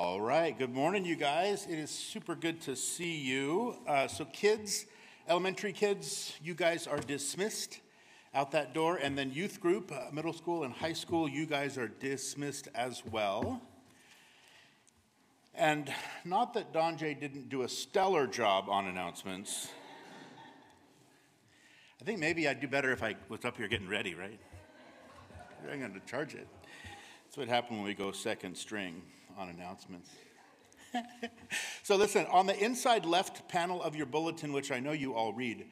All right, good morning, you guys. It is super good to see you. So kids, elementary kids, you guys are dismissed out that door. And then youth group, middle school and high school, you guys are dismissed as well. And not that Don Jay didn't do a stellar job on announcements. I think maybe I'd do better if I was up here getting ready, right? I'm going to charge it. That's what happened when we go second string on announcements. So listen, on the inside left panel of your bulletin, which I know you all read,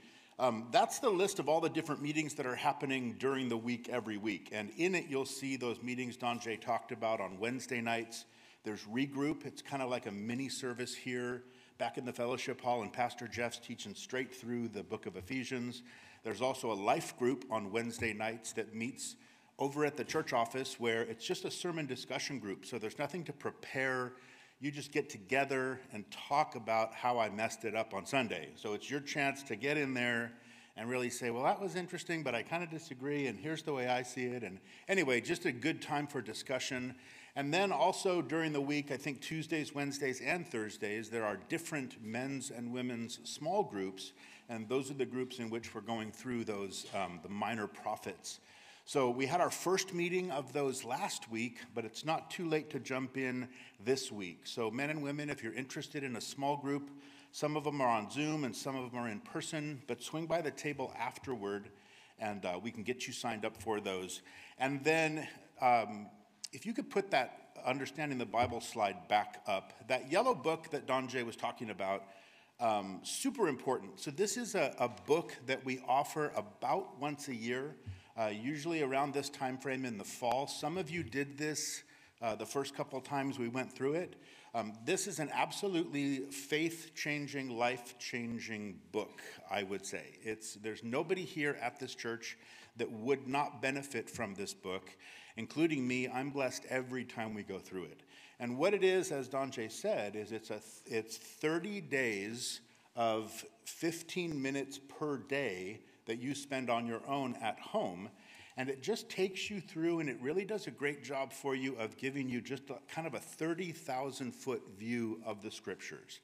that's the list of all the different meetings that are happening during the week every week. And in it, you'll see those meetings Don Jay talked about on Wednesday nights. There's regroup. It's kind of like a mini service here back in the fellowship hall, and Pastor Jeff's teaching straight through the book of Ephesians. There's also a life group on Wednesday nights that meets over at the church office, where it's just a sermon discussion group, so there's nothing to prepare. You just get together and talk about how I messed it up on Sunday. So it's your chance to get in there and really say, well, that was interesting, but I kind of disagree, and here's the way I see it. And anyway, just a good time for discussion. And then also during the week, I think Tuesdays, Wednesdays, and Thursdays, there are different men's and women's small groups, and those are the groups in which we're going through those the minor prophets. So we had our first meeting of those last week, but it's not too late to jump in this week. So men and women, if you're interested in a small group, some of them are on Zoom and some of them are in person, but swing by the table afterward and we can get you signed up for those. And then if you could put that Understanding the Bible slide back up, that yellow book that Don Jay was talking about, super important. So this is a book that we offer about once a year. Usually around this time frame in the fall. Some of you did this the first couple of times we went through it. This is an absolutely faith-changing, life-changing book, I would say. There's nobody here at this church that would not benefit from this book, including me. I'm blessed every time we go through it. And what it is, as Don Jay said, is it's 30 days of 15 minutes per day that you spend on your own at home, and it just takes you through, and it really does a great job for you of giving you just a 30,000-foot view of the Scriptures.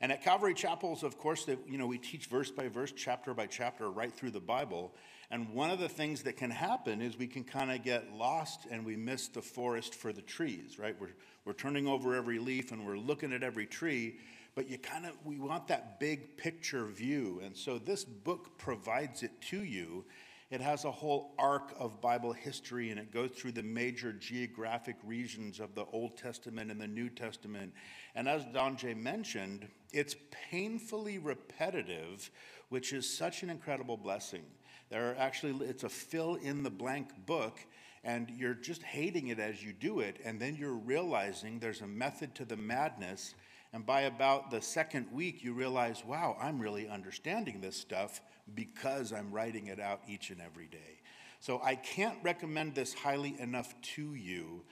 And at Calvary Chapels, of course, we teach verse by verse, chapter by chapter, right through the Bible, and one of the things that can happen is we can kind of get lost and we miss the forest for the trees, right? We're turning over every leaf and we're looking at every tree, but we want that big picture view. And so this book provides it to you. It has a whole arc of Bible history, and it goes through the major geographic regions of the Old Testament and the New Testament. And as Don Jay mentioned, it's painfully repetitive, which is such an incredible blessing. It's a fill-in-the-blank book, and you're just hating it as you do it, and then you're realizing there's a method to the madness. And by about the second week, you realize, wow, I'm really understanding this stuff because I'm writing it out each and every day. So I can't recommend this highly enough to you.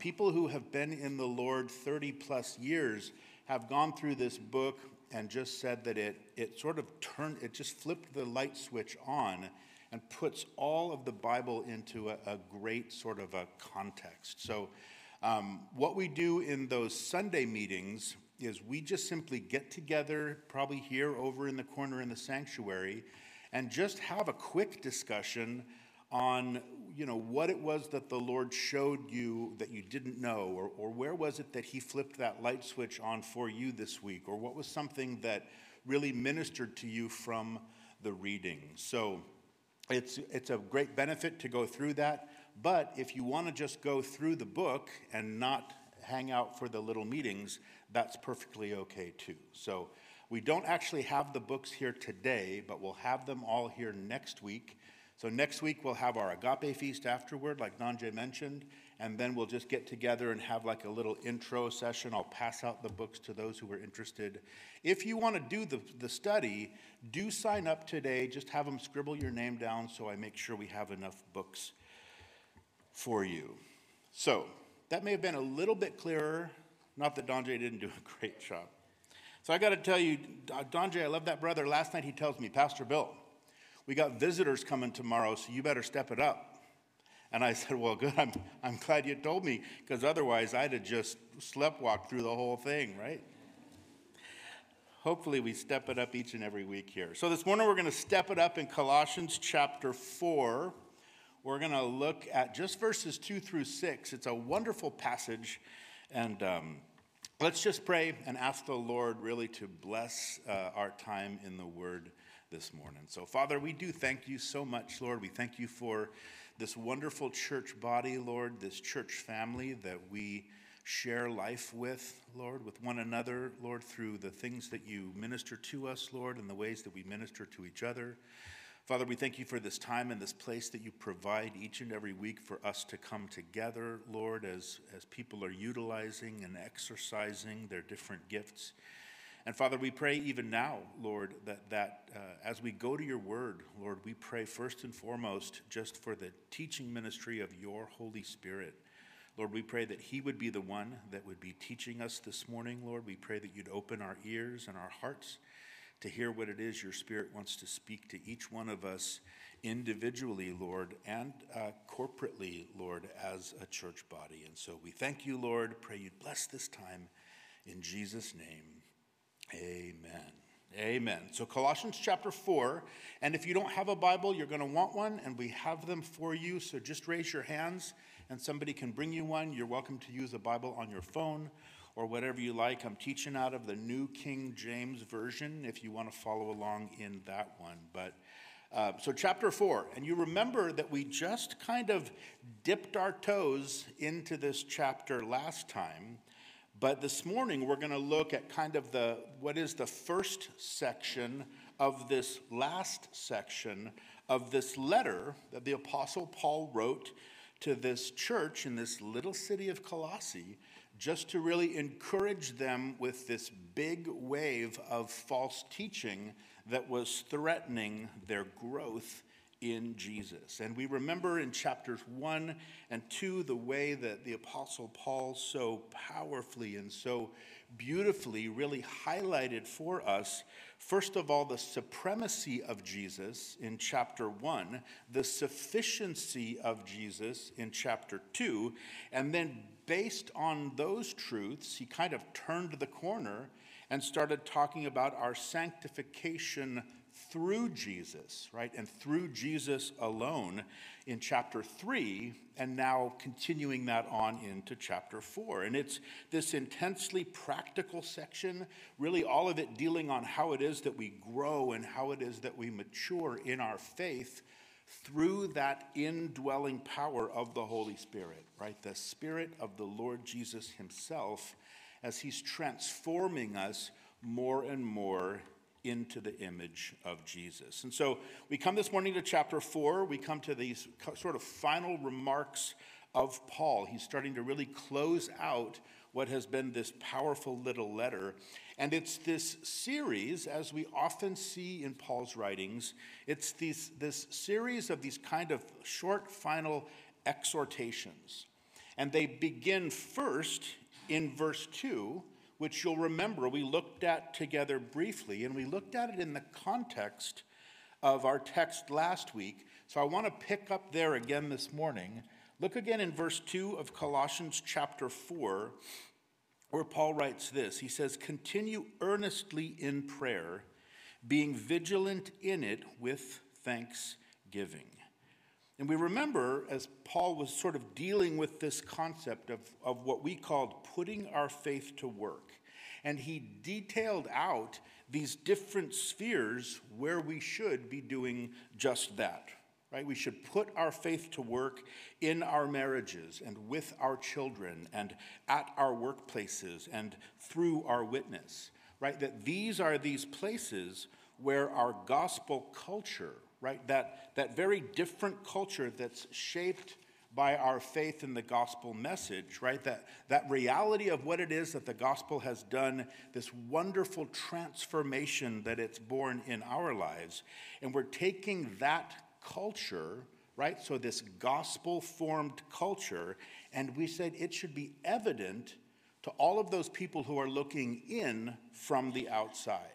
People who have been in the Lord 30-plus years have gone through this book and just said that it just flipped the light switch on and puts all of the Bible into a great sort of a context. So what we do in those Sunday meetings is we just simply get together, probably here over in the corner in the sanctuary, and just have a quick discussion on, what it was that the Lord showed you that you didn't know, or where was it that he flipped that light switch on for you this week, or what was something that really ministered to you from the reading. So it's a great benefit to go through that. But if you want to just go through the book and not hang out for the little meetings, that's perfectly okay too. So we don't actually have the books here today, but we'll have them all here next week. So next week we'll have our agape feast afterward, like Don Jay mentioned, and then we'll just get together and have like a little intro session. I'll pass out the books to those who are interested. If you want to do the study, do sign up today. Just have them scribble your name down so I make sure we have enough books for you. So that may have been a little bit clearer. Not that Don Jay didn't do a great job. So I got to tell you, Don Jay, I love that brother. Last night he tells me, Pastor Bill, we got visitors coming tomorrow, so you better step it up. And I said, well, good, I'm glad you told me, because otherwise I'd have just sleptwalked through the whole thing, right? Hopefully we step it up each and every week here. So this morning we're going to step it up in Colossians chapter 4. We're going to look at just verses 2 through 6. It's a wonderful passage, and let's just pray and ask the Lord really to bless our time in the Word this morning. So, Father, we do thank you so much, Lord. We thank you for this wonderful church body, Lord, this church family that we share life with, Lord, with one another, Lord, through the things that you minister to us, Lord, and the ways that we minister to each other. Father, we thank you for this time and this place that you provide each and every week for us to come together, Lord, as people are utilizing and exercising their different gifts. And Father, we pray even now, Lord, that as we go to your word, Lord, we pray first and foremost just for the teaching ministry of your Holy Spirit. Lord, we pray that he would be the one that would be teaching us this morning, Lord. We pray that you'd open our ears and our hearts to hear what it is your Spirit wants to speak to each one of us individually, Lord, and corporately, Lord, as a church body. And so we thank you, Lord. Pray you'd bless this time in Jesus' name. Amen. Amen. So Colossians chapter 4, and if you don't have a Bible, you're going to want one, and we have them for you. So just raise your hands, and somebody can bring you one. You're welcome to use a Bible on your phone or whatever you like. I'm teaching out of the New King James Version if you want to follow along in that one. But so chapter 4, and you remember that we just kind of dipped our toes into this chapter last time, but this morning we're going to look at kind of what is the first section of this last section of this letter that the Apostle Paul wrote to this church in this little city of Colossae, just to really encourage them with this big wave of false teaching that was threatening their growth in Jesus. And we remember in chapters 1 and 2 the way that the Apostle Paul so powerfully and so beautifully really highlighted for us, first of all, the supremacy of Jesus in chapter 1, the sufficiency of Jesus in chapter 2, and then based on those truths, he kind of turned the corner and started talking about our sanctification through Jesus, right? And through Jesus alone in chapter 3, and now continuing that on into chapter 4. And it's this intensely practical section, really all of it dealing on how it is that we grow and how it is that we mature in our faith through that indwelling power of the Holy Spirit, right? The Spirit of the Lord Jesus himself, as he's transforming us more and more into the image of Jesus. And so we come this morning to chapter 4. We come to these sort of final remarks of Paul. He's starting to really close out what has been this powerful little letter. And it's this series, as we often see in Paul's writings, it's this series of these kind of short final exhortations. And they begin first in verse 2, which you'll remember we looked at together briefly, and we looked at it in the context of our text last week. So I want to pick up there again this morning. Look again in verse 2 of Colossians chapter 4, where Paul writes this. He says, "Continue earnestly in prayer, being vigilant in it with thanksgiving." And we remember, as Paul was sort of dealing with this concept of what we called putting our faith to work, and he detailed out these different spheres where we should be doing just that, right? We should put our faith to work in our marriages and with our children and at our workplaces and through our witness, right? That these are these places where our gospel culture, right, that very different culture that's shaped by our faith in the gospel message, right, that reality of what it is that the gospel has done, this wonderful transformation that it's born in our lives, and we're taking that culture, right, so this gospel-formed culture, and we said it should be evident to all of those people who are looking in from the outside,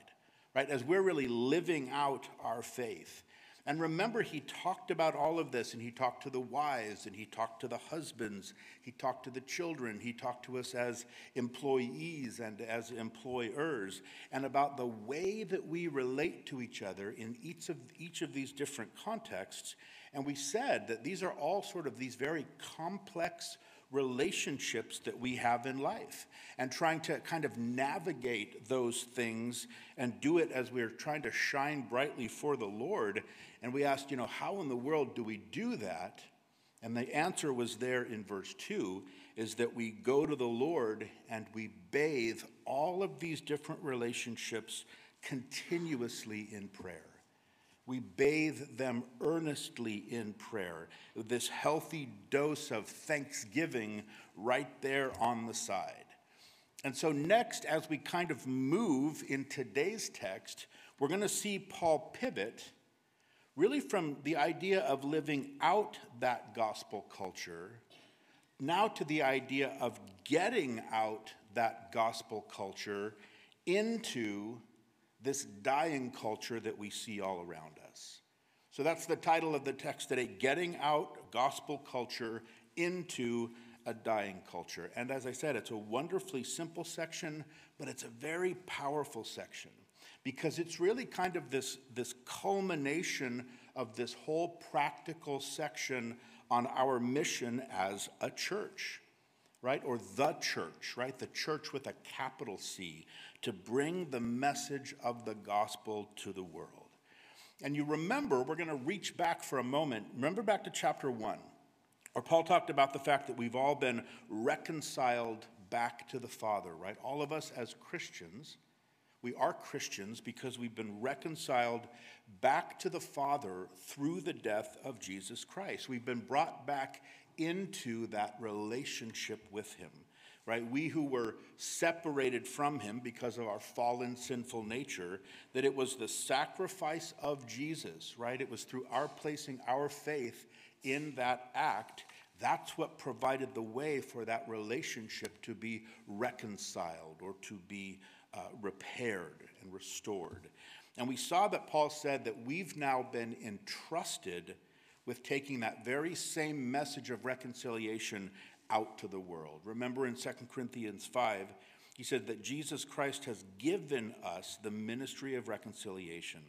right, as we're really living out our faith. And remember, he talked about all of this, and he talked to the wives, and he talked to the husbands, he talked to the children, he talked to us as employees and as employers, and about the way that we relate to each other in each of these different contexts. And we said that these are all sort of these very complex relationships that we have in life, and trying to kind of navigate those things and do it as we're trying to shine brightly for the Lord. And we asked, how in the world do we do that? And the answer was there in verse 2, is that we go to the Lord and we bathe all of these different relationships continuously in prayer. We bathe them earnestly in prayer, this healthy dose of thanksgiving right there on the side. And so next, as we kind of move in today's text, we're going to see Paul pivot really from the idea of living out that gospel culture now to the idea of getting out that gospel culture into this dying culture that we see all around us. So that's the title of the text today, Getting Out Gospel Culture into a Dying Culture. And as I said, it's a wonderfully simple section, but it's a very powerful section, because it's really kind of this culmination of this whole practical section on our mission as a church. Right? Or the church, right? The church with a capital C, to bring the message of the gospel to the world. And you remember, we're going to reach back for a moment. Remember back to chapter 1, where Paul talked about the fact that we've all been reconciled back to the Father, right? All of us as Christians, we are Christians because we've been reconciled back to the Father through the death of Jesus Christ. We've been brought back into that relationship with him, right? We who were separated from him because of our fallen, sinful nature, that it was the sacrifice of Jesus, right? It was through our placing our faith in that act. That's what provided the way for that relationship to be reconciled, or to be repaired and restored. And we saw that Paul said that we've now been entrusted with taking that very same message of reconciliation out to the world. Remember in 2 Corinthians 5, he said that Jesus Christ has given us the ministry of reconciliation.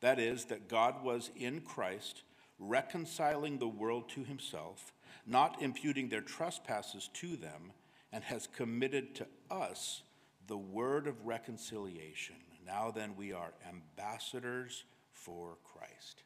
That is, that God was in Christ reconciling the world to himself, not imputing their trespasses to them, and has committed to us the word of reconciliation. Now then, we are ambassadors for Christ.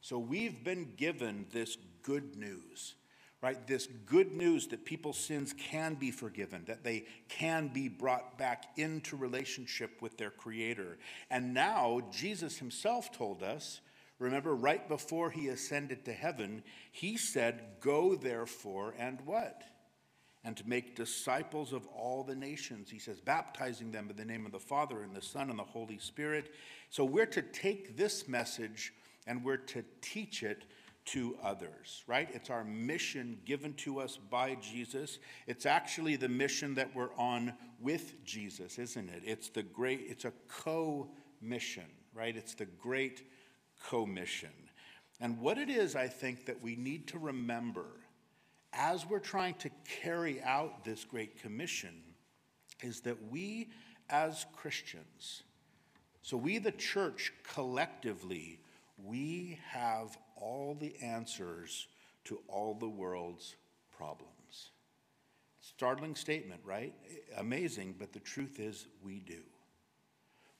So we've been given this good news, right? This good news that people's sins can be forgiven, that they can be brought back into relationship with their Creator. And now Jesus himself told us, remember, right before he ascended to heaven, he said, go therefore and what? And to make disciples of all the nations. He says, baptizing them in the name of the Father and the Son and the Holy Spirit. So we're to take this message and we're to teach it to others, right? It's our mission given to us by Jesus. It's actually the mission that we're on with Jesus, isn't it? It's a co-mission, right? It's the great commission. And what it is, I think, that we need to remember as we're trying to carry out this great commission is that we as Christians, so we the church collectively, we have all the answers to all the world's problems. Startling statement, right? Amazing, but the truth is we do.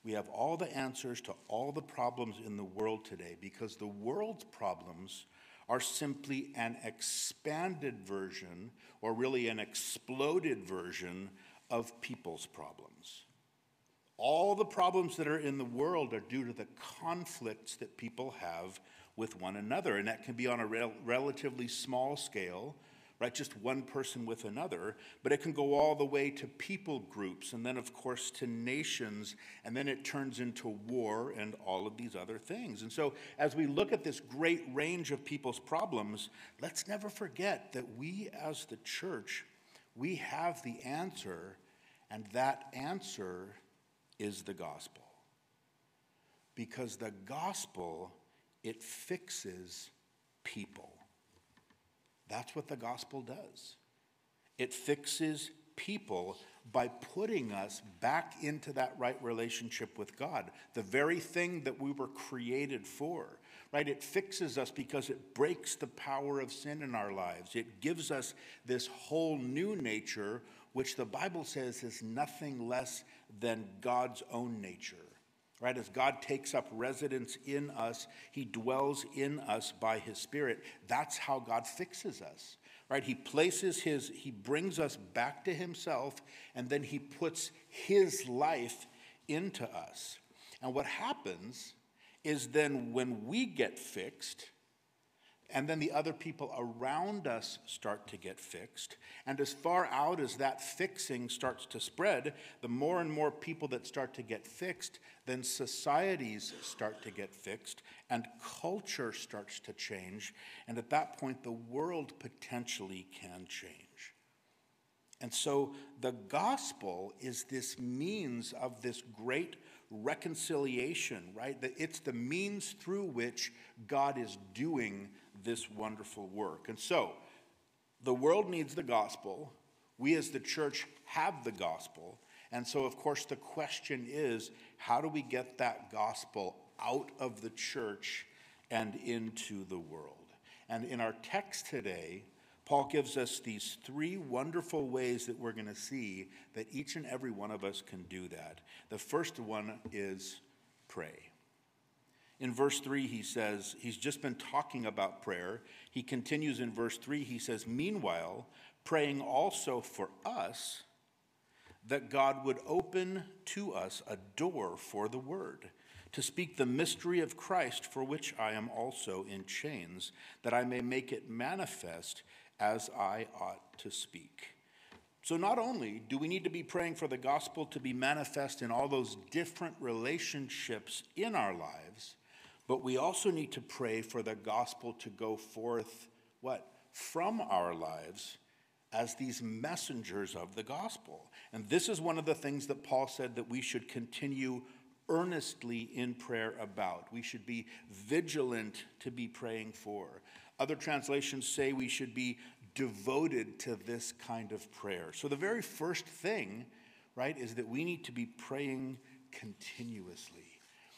We have all the answers to all the problems in the world today, because the world's problems are simply an expanded version, or really an exploded version, of people's problems. All the problems that are in the world are due to the conflicts that people have with one another. And that can be on a relatively small scale, right? Just one person with another. But it can go all the way to people groups, and then, of course, to nations. And then it turns into war and all of these other things. And so as we look at this great range of people's problems, let's never forget that we as the church, we have the answer, and that answer is the gospel. Because the gospel It fixes people. That's what the gospel does. It fixes people by putting us back into that right relationship with God, the very thing that we were created for, right? It fixes us because it breaks the power of sin in our lives. It gives us this whole new nature, which the Bible says is nothing less than God's own nature, right? As God takes up residence in us, he dwells in us by his Spirit. That's how God fixes us. Right? He brings us back to himself, and then he puts his life into us. And what happens is then when we get fixed, and then the other people around us start to get fixed, and as far out as that fixing starts to spread, the more and more people that start to get fixed, then societies start to get fixed, and culture starts to change, and at that point, the world potentially can change. And so the gospel is this means of this great reconciliation, right? It's the means through which God is doing this wonderful work. And so the world needs the gospel. We as the church have the gospel. And so, of course, the question is, how do we get that gospel out of the church and into the world? And in our text today, Paul gives us these three wonderful ways that we're going to see that each and every one of us can do that. The first one is pray. In verse 3, he says, he's just been talking about prayer. He continues in verse 3, he says, meanwhile, praying also for us that God would open to us a door for the word, to speak the mystery of Christ, for which I am also in chains, that I may make it manifest as I ought to speak. So not only do we need to be praying for the gospel to be manifest in all those different relationships in our lives, but we also need to pray for the gospel to go forth, what? From our lives as these messengers of the gospel. And this is one of the things that Paul said that we should continue earnestly in prayer about. We should be vigilant to be praying for. Other translations say we should be devoted to this kind of prayer. So the very first thing, right, is that we need to be praying continuously.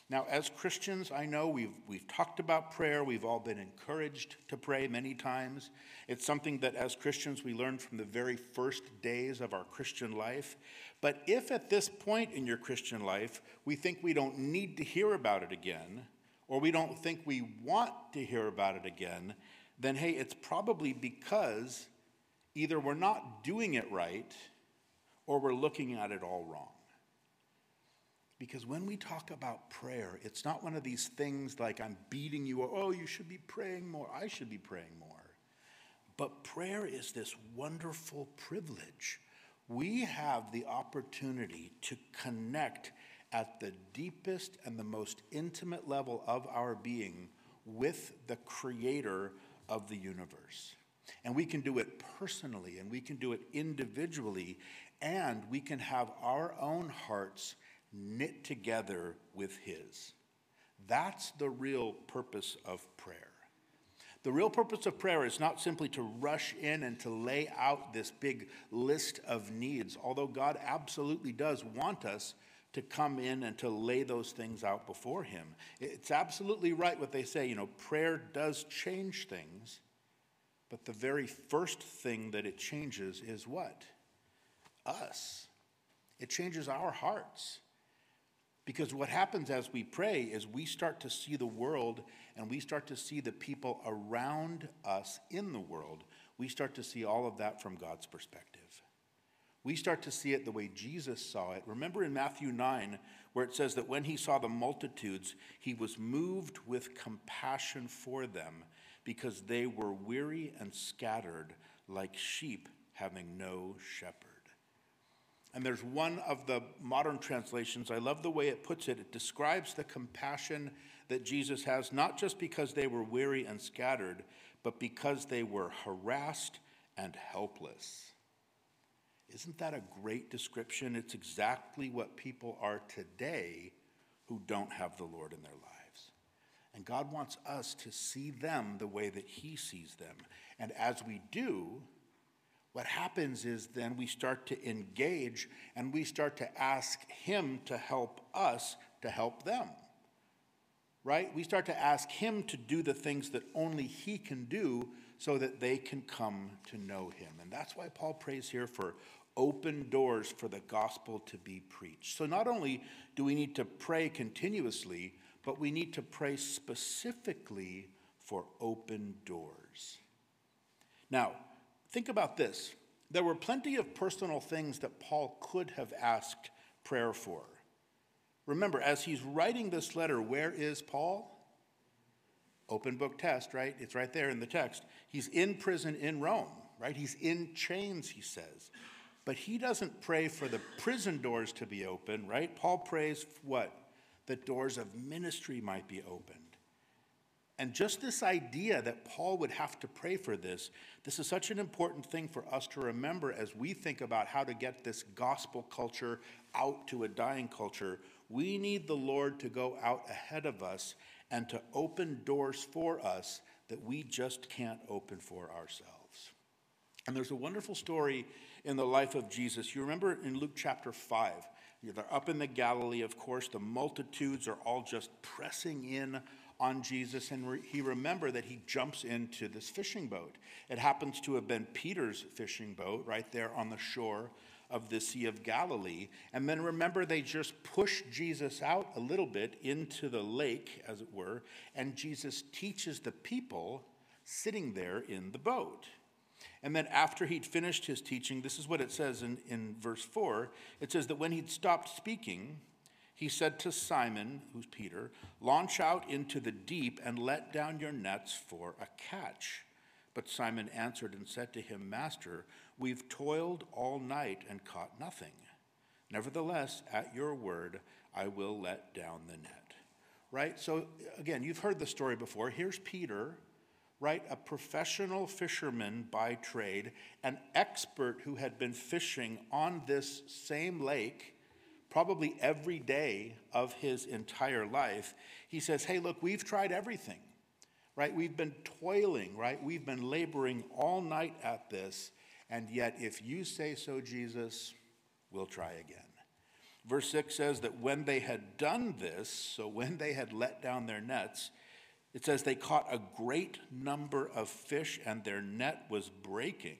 Now, as Christians, I know we've talked about prayer. We've all been encouraged to pray many times. It's something that as Christians we learn from the very first days of our Christian life. But if at this point in your Christian life we think we don't need to hear about it again, or we don't think we want to hear about it again, then, hey, it's probably because either we're not doing it right or we're looking at it all wrong. Because when we talk about prayer, it's not one of these things like I'm beating you, or, oh, you should be praying more, I should be praying more. But prayer is this wonderful privilege. We have the opportunity to connect at the deepest and the most intimate level of our being with the creator of the universe. And we can do it personally, and we can do it individually, and we can have our own hearts knit together with his. That's the real purpose of prayer. The real purpose of prayer is not simply to rush in and to lay out this big list of needs, although God absolutely does want us to come in and to lay those things out before him. It's absolutely right what they say, prayer does change things, but the very first thing that it changes is what? Us. It changes our hearts. Because what happens as we pray is we start to see the world, and we start to see the people around us in the world. We start to see all of that from God's perspective. We start to see it the way Jesus saw it. Remember in Matthew 9, where it says that when he saw the multitudes, he was moved with compassion for them because they were weary and scattered like sheep having no shepherd. And there's one of the modern translations, I love the way it puts it. It describes the compassion that Jesus has, not just because they were weary and scattered, but because they were harassed and helpless. Isn't that a great description? It's exactly what people are today who don't have the Lord in their lives. And God wants us to see them the way that he sees them. And as we do, what happens is then we start to engage and we start to ask him to help us to help them. Right? We start to ask him to do the things that only he can do so that they can come to know him. And that's why Paul prays here for open doors for the gospel to be preached. So not only do we need to pray continuously, but we need to pray specifically for open doors. Now, think about this. There were plenty of personal things that Paul could have asked prayer for. Remember, as he's writing this letter, where is Paul? Open book test, right? It's right there in the text. He's in prison in Rome, right? He's in chains, he says. But he doesn't pray for the prison doors to be open, right? Paul prays what? That doors of ministry might be opened. And just this idea that Paul would have to pray for this is such an important thing for us to remember as we think about how to get this gospel culture out to a dying culture. We need the Lord to go out ahead of us and to open doors for us that we just can't open for ourselves. And there's a wonderful story in the life of Jesus. You remember in Luke chapter 5, they're up in the Galilee, of course. The multitudes are all just pressing in on Jesus, and remember that he jumps into this fishing boat. It happens to have been Peter's fishing boat right there on the shore of the Sea of Galilee. And then remember, they just push Jesus out a little bit into the lake, as it were, and Jesus teaches the people sitting there in the boat. And then after he'd finished his teaching, this is what it says in verse 4. It says that when he'd stopped speaking, he said to Simon, who's Peter, "Launch out into the deep and let down your nets for a catch." But Simon answered and said to him, "Master, we've toiled all night and caught nothing. Nevertheless, at your word, I will let down the net." Right? So again, you've heard the story before. Here's Peter, right? A professional fisherman by trade, an expert who had been fishing on this same lake probably every day of his entire life. He says, "Hey, look, we've tried everything, right? We've been toiling, right? We've been laboring all night at this. And yet, if you say so, Jesus, we'll try again." Verse 6 says that when they had done this, so when they had let down their nets, it says they caught a great number of fish and their net was breaking.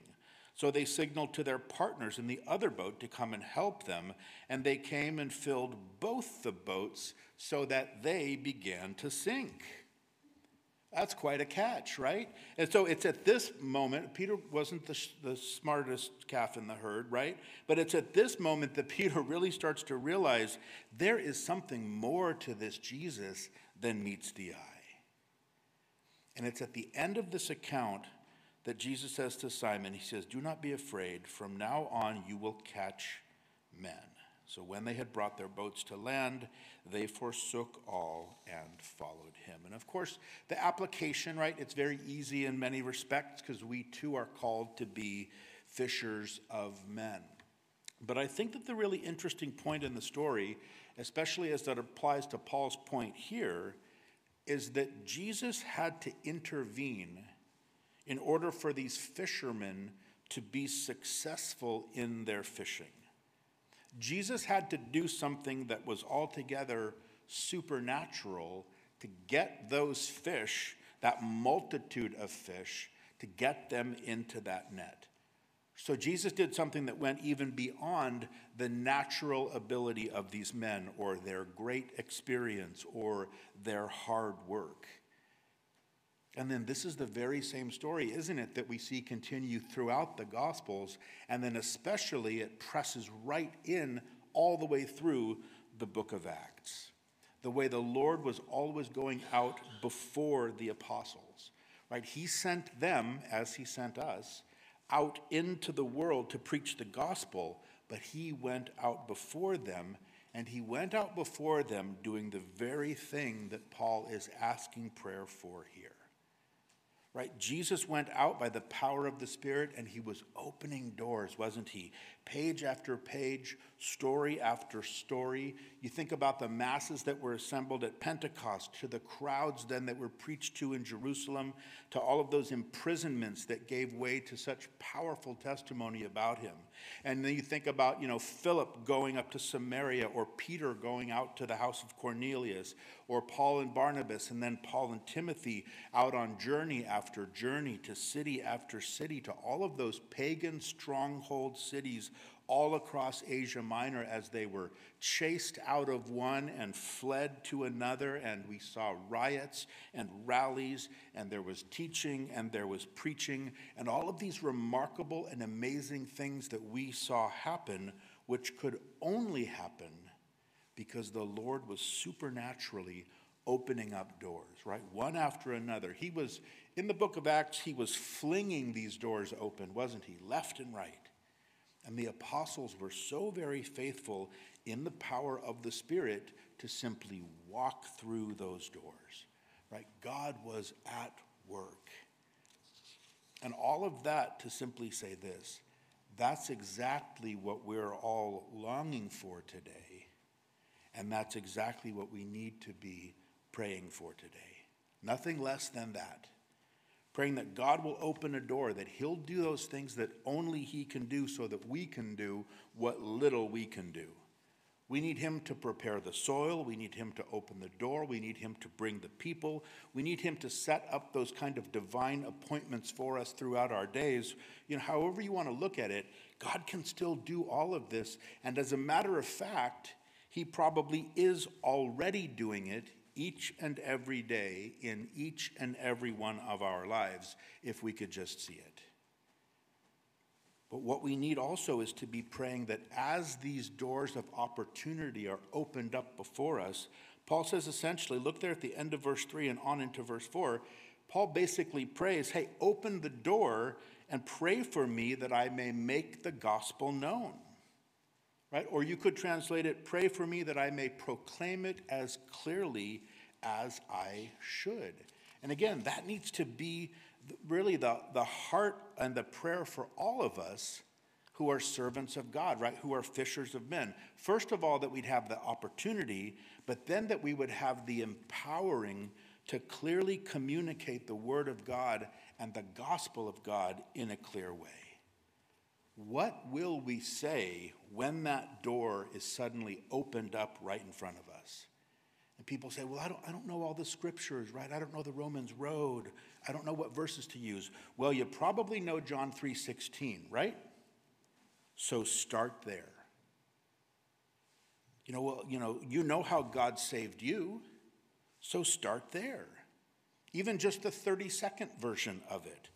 So they signaled to their partners in the other boat to come and help them, and they came and filled both the boats so that they began to sink. That's quite a catch, right? And so it's at this moment, Peter wasn't the smartest calf in the herd, right? But it's at this moment that Peter really starts to realize there is something more to this Jesus than meets the eye. And it's at the end of this account that Jesus says to Simon, he says, "Do not be afraid. From now on, you will catch men." So when they had brought their boats to land, they forsook all and followed him. And of course, the application, right? It's very easy in many respects because we too are called to be fishers of men. But I think that the really interesting point in the story, especially as that applies to Paul's point here, is that Jesus had to intervene in order for these fishermen to be successful in their fishing. Jesus had to do something that was altogether supernatural to get those fish, that multitude of fish, to get them into that net. So Jesus did something that went even beyond the natural ability of these men or their great experience or their hard work. And then this is the very same story, isn't it, that we see continue throughout the Gospels, and then especially it presses right in all the way through the book of Acts. The way the Lord was always going out before the apostles, right? He sent them, as he sent us, out into the world to preach the gospel, but he went out before them, and he went out before them doing the very thing that Paul is asking prayer for here. Right? Jesus went out by the power of the Spirit, and he was opening doors, wasn't he? page after page, story after story. You think about the masses that were assembled at Pentecost, to the crowds then that were preached to in Jerusalem, to all of those imprisonments that gave way to such powerful testimony about him. And then you think about, Philip going up to Samaria, or Peter going out to the house of Cornelius, or Paul and Barnabas, and then Paul and Timothy out on journey after journey, to city after city, to all of those pagan stronghold cities all across Asia Minor, as they were chased out of one and fled to another. And we saw riots and rallies, and there was teaching, and there was preaching, and all of these remarkable and amazing things that we saw happen, which could only happen because the Lord was supernaturally opening up doors, right? One after another. He was, in the book of Acts, he was flinging these doors open, wasn't he? Left and right. And the apostles were so very faithful in the power of the Spirit to simply walk through those doors, right? God was at work. And all of that to simply say this: that's exactly what we're all longing for today. And that's exactly what we need to be praying for today. Nothing less than that. Praying that God will open a door, that he'll do those things that only he can do, so that we can do what little we can do. We need him to prepare the soil. We need him to open the door. We need him to bring the people. We need him to set up those kind of divine appointments for us throughout our days. However you want to look at it, God can still do all of this. And as a matter of fact, he probably is already doing it each and every day in each and every one of our lives, if we could just see it. But what we need also is to be praying that as these doors of opportunity are opened up before us, Paul says essentially, look there at the end of verse 3 and on into verse 4, Paul basically prays, hey, open the door and pray for me that I may make the gospel known. Right? Or you could translate it, pray for me that I may proclaim it as clearly as I should. And again, that needs to be really the heart and the prayer for all of us who are servants of God, right? Who are fishers of men. First of all, that we'd have the opportunity, but then that we would have the empowering to clearly communicate the word of God and the gospel of God in a clear way. What will we say when that door is suddenly opened up right in front of us? And people say, well, I don't know all the scriptures, right? I don't know the Romans road. I don't know what verses to use. Well, you probably know John 3:16, right? So start there. You know how God saved you, so start there. Even just the 30-second version of it.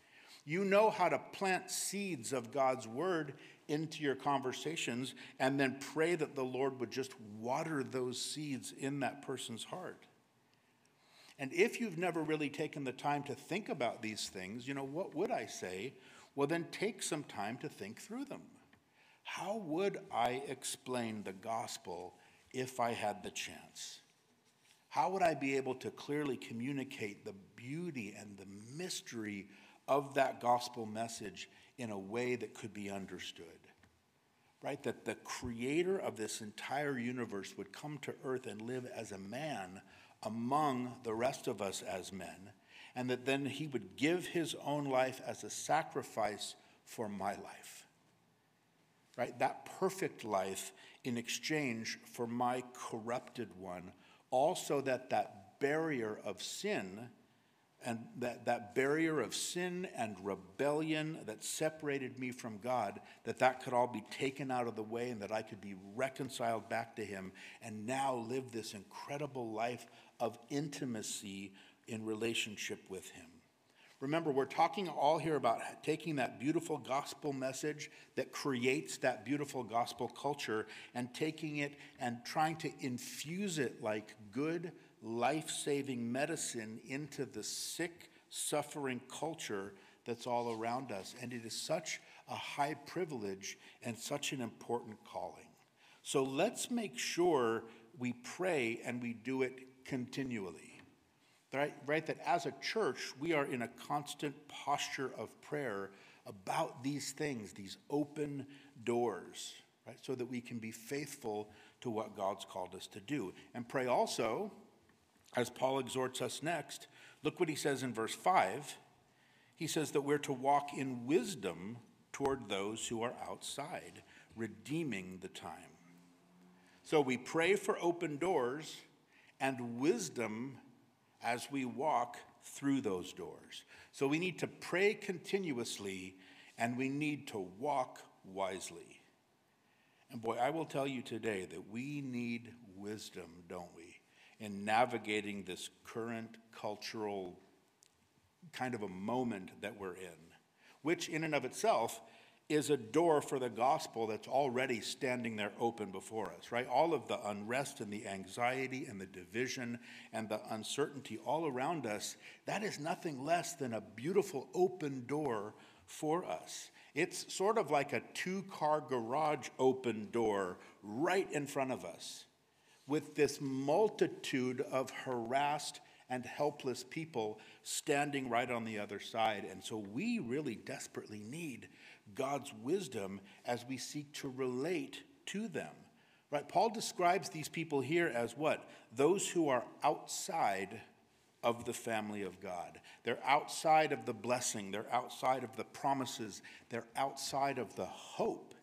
You know how to plant seeds of God's word into your conversations, and then pray that the Lord would just water those seeds in that person's heart. And if you've never really taken the time to think about these things, what would I say? Well, then take some time to think through them. How would I explain the gospel if I had the chance? How would I be able to clearly communicate the beauty and the mystery of that gospel message in a way that could be understood, right? That the creator of this entire universe would come to earth and live as a man among the rest of us as men, and that then he would give his own life as a sacrifice for my life, right? That perfect life in exchange for my corrupted one, also that barrier of sin. And that barrier of sin and rebellion that separated me from God, that could all be taken out of the way, and that I could be reconciled back to him and now live this incredible life of intimacy in relationship with him. Remember, we're talking all here about taking that beautiful gospel message that creates that beautiful gospel culture and taking it and trying to infuse it like good, life-saving medicine into the sick, suffering culture that's all around us. And it is such a high privilege and such an important calling. So let's make sure we pray and we do it continually, right? That as a church, we are in a constant posture of prayer about these things, these open doors, right? So that we can be faithful to what God's called us to do. And pray also, as Paul exhorts us next, look what he says in verse 5. He says that we're to walk in wisdom toward those who are outside, redeeming the time. So we pray for open doors and wisdom as we walk through those doors. So we need to pray continuously and we need to walk wisely. And boy, I will tell you today that we need wisdom, don't we, in navigating this current cultural kind of a moment that we're in, which in and of itself is a door for the gospel that's already standing there open before us, right? All of the unrest and the anxiety and the division and the uncertainty all around us, that is nothing less than a beautiful open door for us. It's sort of like a two-car garage open door right in front of us with this multitude of harassed and helpless people standing right on the other side. And so we really desperately need God's wisdom as we seek to relate to them, right? Paul describes these people here as what? Those who are outside of the family of God. They're outside of the blessing. They're outside of the promises. They're outside of the hope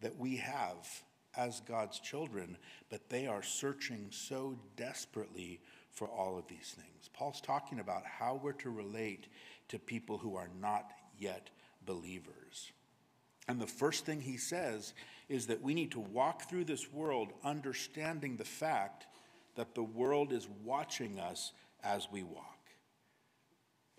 that we have as God's children, but they are searching so desperately for all of these things. Paul's talking about how we're to relate to people who are not yet believers. And the first thing he says is that we need to walk through this world understanding the fact that the world is watching us as we walk.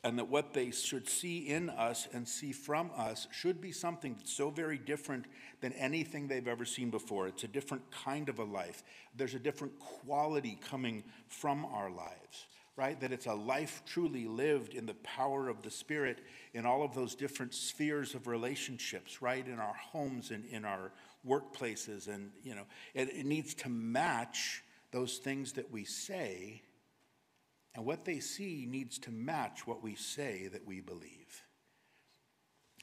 And that what they should see in us and see from us should be something that's so very different than anything they've ever seen before. It's a different kind of a life. There's a different quality coming from our lives, right? That it's a life truly lived in the power of the Spirit in all of those different spheres of relationships, right? In our homes and in our workplaces. And, you know, it needs to match those things that we say. And what they see needs to match what we say that we believe.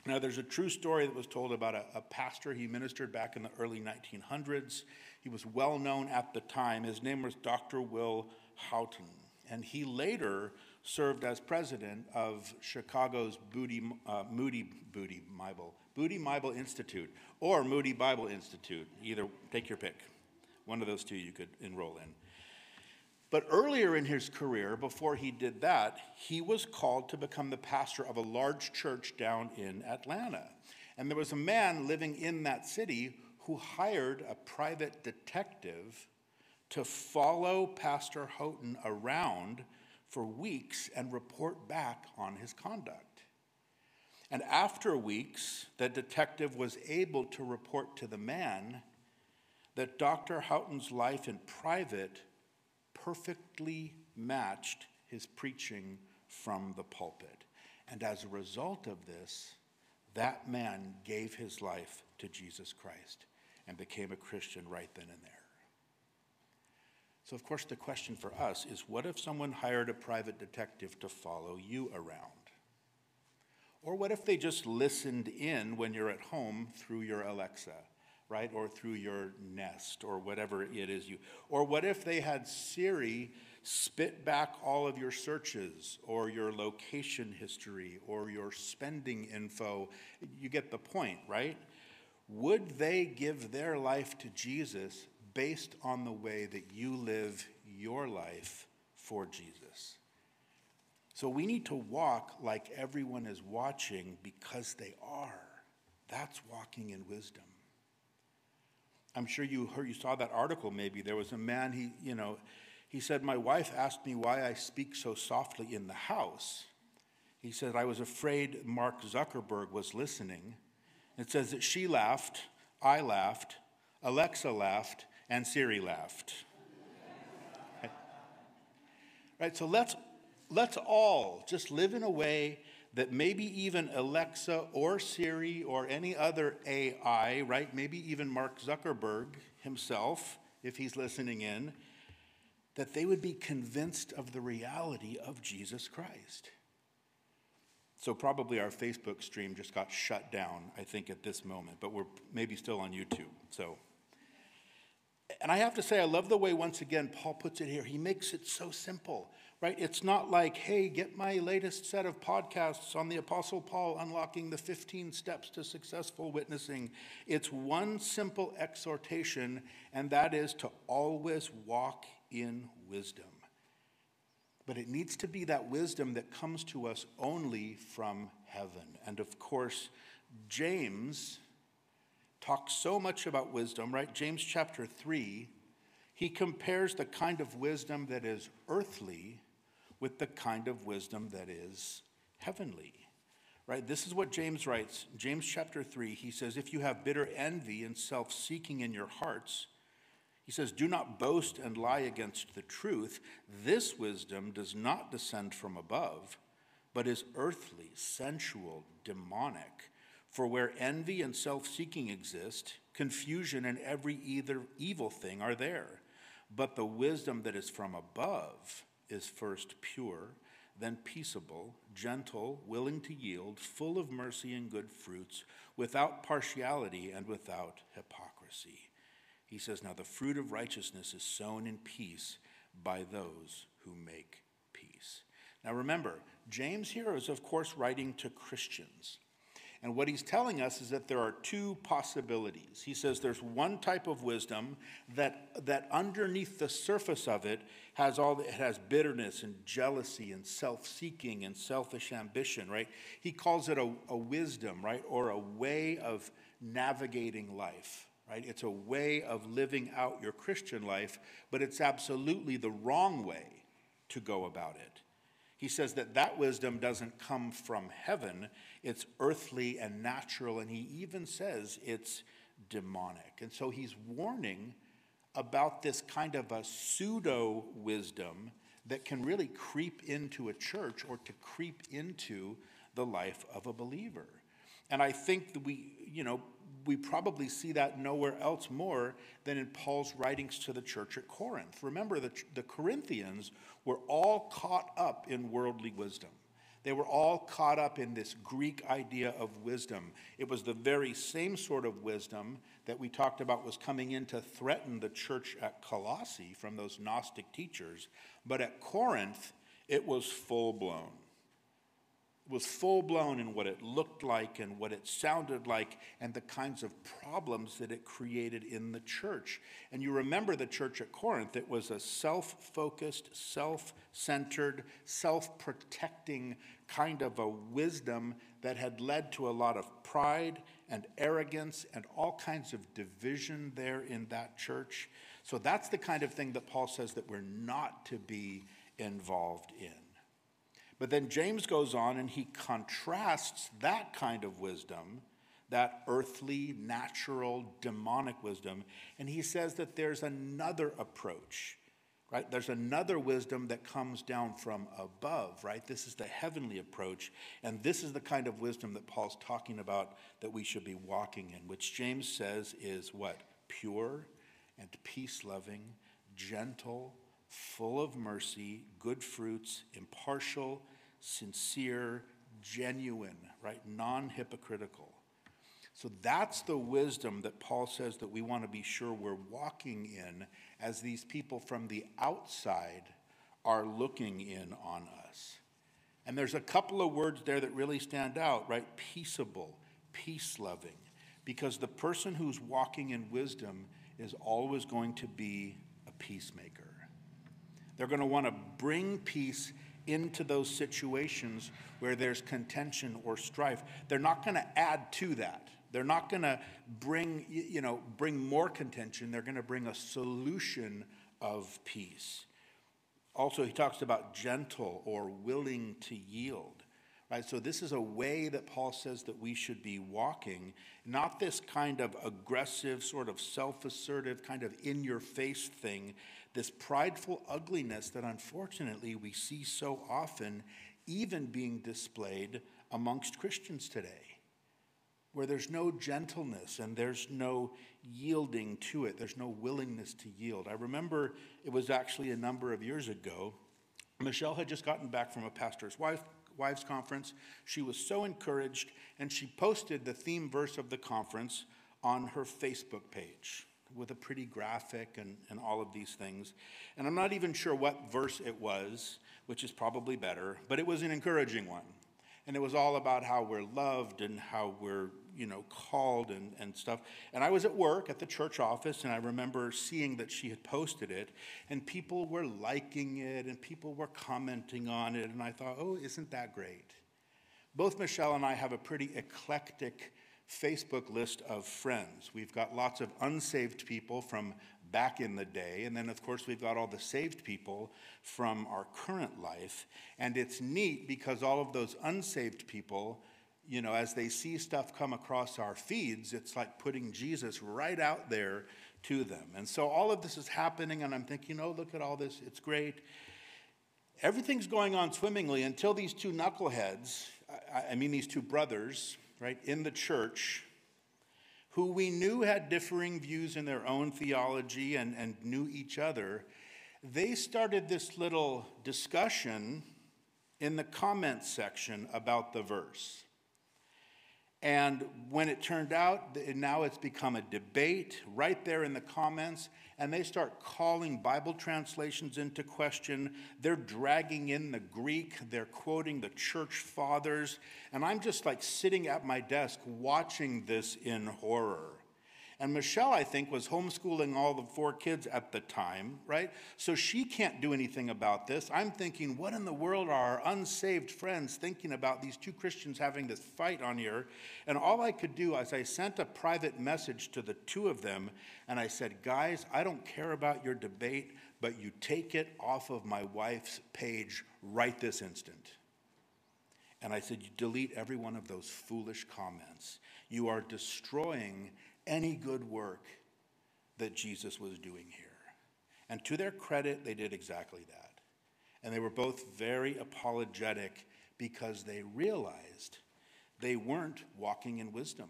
Now, there's a true story that was told about a pastor he ministered back in the early 1900s. He was well known at the time. His name was Dr. Will Houghton. And he later served as president of Chicago's Moody Bible Institute or Moody Bible Institute. Either, take your pick. One of those two you could enroll in. But earlier in his career, before he did that, he was called to become the pastor of a large church down in Atlanta. And there was a man living in that city who hired a private detective to follow Pastor Houghton around for weeks and report back on his conduct. And after weeks, the detective was able to report to the man that Dr. Houghton's life in private perfectly matched his preaching from the pulpit. And as a result of this, that man gave his life to Jesus Christ and became a Christian right then and there. So, of course, the question for us is, what if someone hired a private detective to follow you around? Or what if they just listened in when you're at home through your Alexa? Right? Or through your Nest or whatever it is you. Or what if they had Siri spit back all of your searches or your location history or your spending info? You get the point, right? Would they give their life to Jesus based on the way that you live your life for Jesus? So we need to walk like everyone is watching because they are. That's walking in wisdom. I'm sure you saw that article maybe. There was a man, he said, my wife asked me why I speak so softly in the house. He said, I was afraid Mark Zuckerberg was listening. It says that she laughed, I laughed, Alexa laughed, and Siri laughed. Right, so let's all just live in a way that maybe even Alexa or Siri or any other AI, right? Maybe even Mark Zuckerberg himself, if he's listening in, that they would be convinced of the reality of Jesus Christ. So probably our Facebook stream just got shut down, I think, at this moment, but we're maybe still on YouTube. So, and I have to say, I love the way, once again, Paul puts it here. He makes it so simple, right? It's not like, hey, get my latest set of podcasts on the Apostle Paul unlocking the 15 steps to successful witnessing. It's one simple exhortation, and that is to always walk in wisdom. But it needs to be that wisdom that comes to us only from heaven. And of course, James talks so much about wisdom, right? James chapter 3, he compares the kind of wisdom that is earthly with the kind of wisdom that is heavenly, right? This is what James writes. James chapter 3, he says, if you have bitter envy and self-seeking in your hearts, he says, do not boast and lie against the truth. This wisdom does not descend from above, but is earthly, sensual, demonic. For where envy and self-seeking exist, confusion and every evil thing are there. But the wisdom that is from above is first pure, then peaceable, gentle, willing to yield, full of mercy and good fruits, without partiality and without hypocrisy. He says, now the fruit of righteousness is sown in peace by those who make peace. Now remember, James here is, of course, writing to Christians. And what he's telling us is that there are two possibilities. He says there's one type of wisdom that underneath the surface of it has all it has bitterness and jealousy and self-seeking and selfish ambition, right? He calls it a wisdom, right, or a way of navigating life. Right? It's a way of living out your Christian life, but it's absolutely the wrong way to go about it. He says that wisdom doesn't come from heaven. It's earthly and natural, and he even says it's demonic. And so he's warning about this kind of a pseudo-wisdom that can really creep into a church or to creep into the life of a believer. And I think that we probably see that nowhere else more than in Paul's writings to the church at Corinth. Remember, the Corinthians were all caught up in worldly wisdom. They were all caught up in this Greek idea of wisdom. It was the very same sort of wisdom that we talked about was coming in to threaten the church at Colossae from those Gnostic teachers. But at Corinth, it was full-blown. Was full-blown in what it looked like and what it sounded like and the kinds of problems that it created in the church. And you remember the church at Corinth, it was a self-focused, self-centered, self-protecting kind of a wisdom that had led to a lot of pride and arrogance and all kinds of division there in that church. So that's the kind of thing that Paul says that we're not to be involved in. But then James goes on and he contrasts that kind of wisdom, that earthly, natural, demonic wisdom, and he says that there's another approach, right? There's another wisdom that comes down from above, right? This is the heavenly approach, and this is the kind of wisdom that Paul's talking about that we should be walking in, which James says is what? Pure and peace-loving, gentle, full of mercy, good fruits, impartial, sincere, genuine, right? Non-hypocritical. So that's the wisdom that Paul says that we want to be sure we're walking in as these people from the outside are looking in on us. And there's a couple of words there that really stand out, right? Peaceable, peace-loving, because the person who's walking in wisdom is always going to be a peacemaker. They're going to want to bring peace into those situations where there's contention or strife. They're not going to add to that. They're not going to bring more contention. They're going to bring a solution of peace. Also, he talks about gentle or willing to yield. Right? So this is a way that Paul says that we should be walking, not this kind of aggressive, sort of self-assertive, kind of in-your-face thing, this prideful ugliness that unfortunately we see so often even being displayed amongst Christians today, where there's no gentleness and there's no yielding to it. There's no willingness to yield. I remember it was actually a number of years ago. Michelle had just gotten back from a pastor's wife Wives Conference. She was so encouraged, and she posted the theme verse of the conference on her Facebook page with a pretty graphic and all of these things. And I'm not even sure what verse it was, which is probably better, but it was an encouraging one. And it was all about how we're loved and how we're, you know, called and stuff. And I was at work at the church office, and I remember seeing that she had posted it, and people were liking it, and people were commenting on it, and I thought, oh, isn't that great? Both Michelle and I have a pretty eclectic Facebook list of friends. We've got lots of unsaved people from back in the day, and then of course we've got all the saved people from our current life. And it's neat because all of those unsaved people, you know, as they see stuff come across our feeds, it's like putting Jesus right out there to them. And so all of this is happening, and I'm thinking, oh, look at all this, it's great. Everything's going on swimmingly until these two knuckleheads, I mean these two brothers, right, in the church, who we knew had differing views in their own theology and knew each other, they started this little discussion in the comment section about the verse. And when it turned out, now it's become a debate right there in the comments, and they start calling Bible translations into question. They're dragging in the Greek. They're quoting the church fathers. And I'm just like sitting at my desk watching this in horror. And Michelle, I think, was homeschooling all the four kids at the time, right? So she can't do anything about this. I'm thinking, what in the world are our unsaved friends thinking about these two Christians having this fight on here? And all I could do is I sent a private message to the two of them, and I said, guys, I don't care about your debate, but you take it off of my wife's page right this instant. And I said, you delete every one of those foolish comments. You are destroying any good work that Jesus was doing here. And to their credit, they did exactly that. And they were both very apologetic because they realized they weren't walking in wisdom,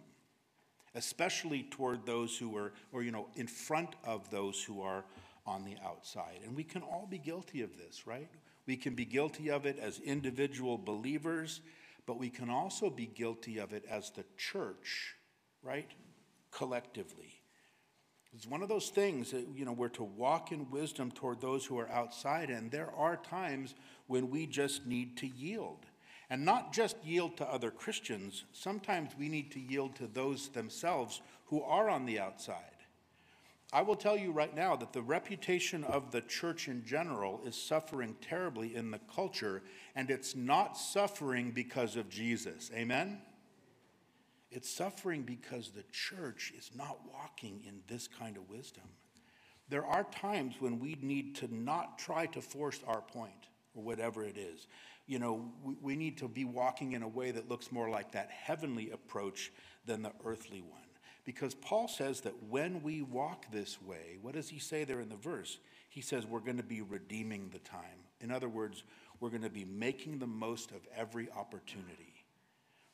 especially toward those who were, or you know, in front of those who are on the outside. And we can all be guilty of this, right? We can be guilty of it as individual believers, but we can also be guilty of it as the church, right? Collectively. It's one of those things that, you know, we're to walk in wisdom toward those who are outside, and there are times when we just need to yield. And not just yield to other Christians, sometimes we need to yield to those themselves who are on the outside. I will tell you right now that the reputation of the church in general is suffering terribly in the culture, and it's not suffering because of Jesus. Amen? It's suffering because the church is not walking in this kind of wisdom. There are times when we need to not try to force our point or whatever it is. You know, we need to be walking in a way that looks more like that heavenly approach than the earthly one. Because Paul says that when we walk this way, what does he say there in the verse? He says we're going to be redeeming the time. In other words, we're going to be making the most of every opportunity.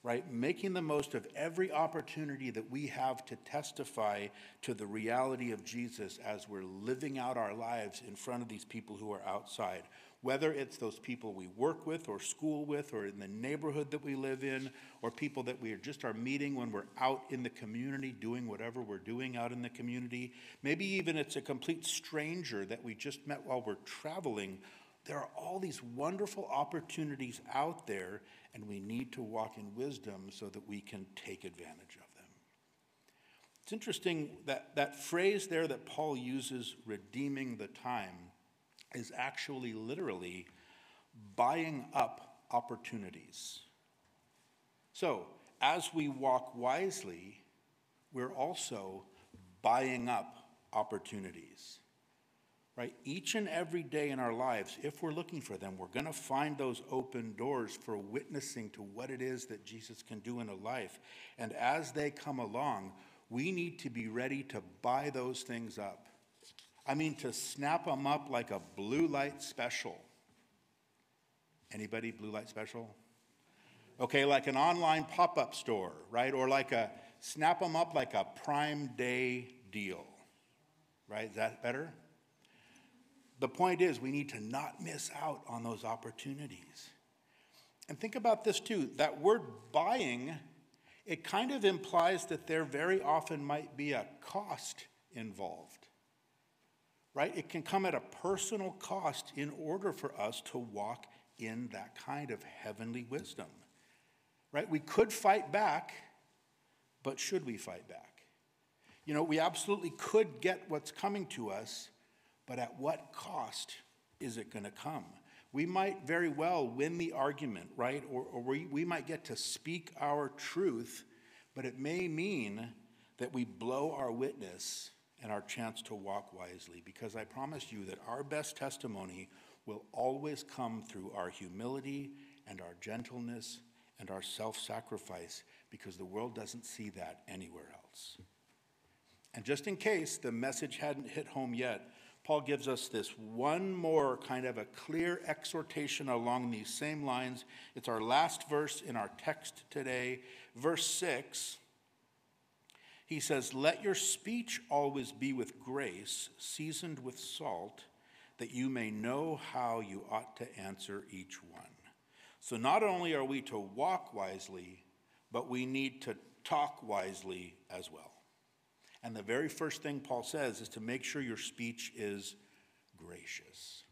Right, making the most of every opportunity that we have to testify to the reality of Jesus as we're living out our lives in front of these people who are outside. Whether it's those people we work with or school with or in the neighborhood that we live in or people that we are meeting when we're out in the community doing whatever we're doing out in the community. Maybe even it's a complete stranger that we just met while we're traveling. There are all these wonderful opportunities out there, and we need to walk in wisdom so that we can take advantage of them. It's interesting that that phrase there that Paul uses, redeeming the time, is actually literally buying up opportunities. So as we walk wisely, we're also buying up opportunities. Right? Each and every day in our lives, if we're looking for them, we're going to find those open doors for witnessing to what it is that Jesus can do in a life. And as they come along, we need to be ready to buy those things up. I mean, to snap them up like a blue light special. Anybody blue light special? Okay, like an online pop-up store, right? Or like a snap them up like a Prime Day deal, right? Is that better? The point is, we need to not miss out on those opportunities. And think about this too, that word buying, it kind of implies that there very often might be a cost involved, right? It can come at a personal cost in order for us to walk in that kind of heavenly wisdom, right? We could fight back, but should we fight back? You know, we absolutely could get what's coming to us, but at what cost is it going to come? We might very well win the argument, right? Or we might get to speak our truth, but it may mean that we blow our witness and our chance to walk wisely, because I promise you that our best testimony will always come through our humility and our gentleness and our self-sacrifice, because the world doesn't see that anywhere else. And just in case the message hadn't hit home yet, Paul gives us this one more kind of a clear exhortation along these same lines. It's our last verse in our text today. Verse 6, he says, "Let your speech always be with grace, seasoned with salt, that you may know how you ought to answer each one." So not only are we to walk wisely, but we need to talk wisely as well. And the very first thing Paul says is to make sure your speech is gracious.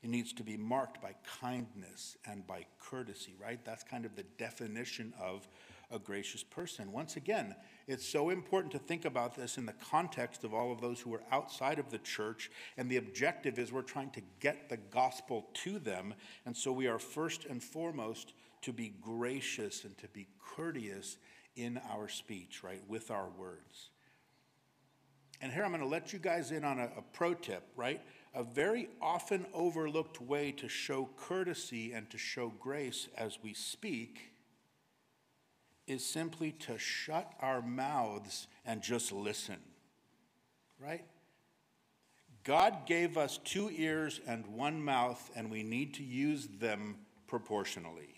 It needs to be marked by kindness and by courtesy, right? That's kind of the definition of a gracious person. Once again, it's so important to think about this in the context of all of those who are outside of the church, and the objective is we're trying to get the gospel to them, and so we are first and foremost to be gracious and to be courteous in our speech, right, with our words. And here I'm going to let you guys in on a pro tip, right? A very often overlooked way to show courtesy and to show grace as we speak is simply to shut our mouths and just listen, right? God gave us 2 ears and 1 mouth, and we need to use them proportionally.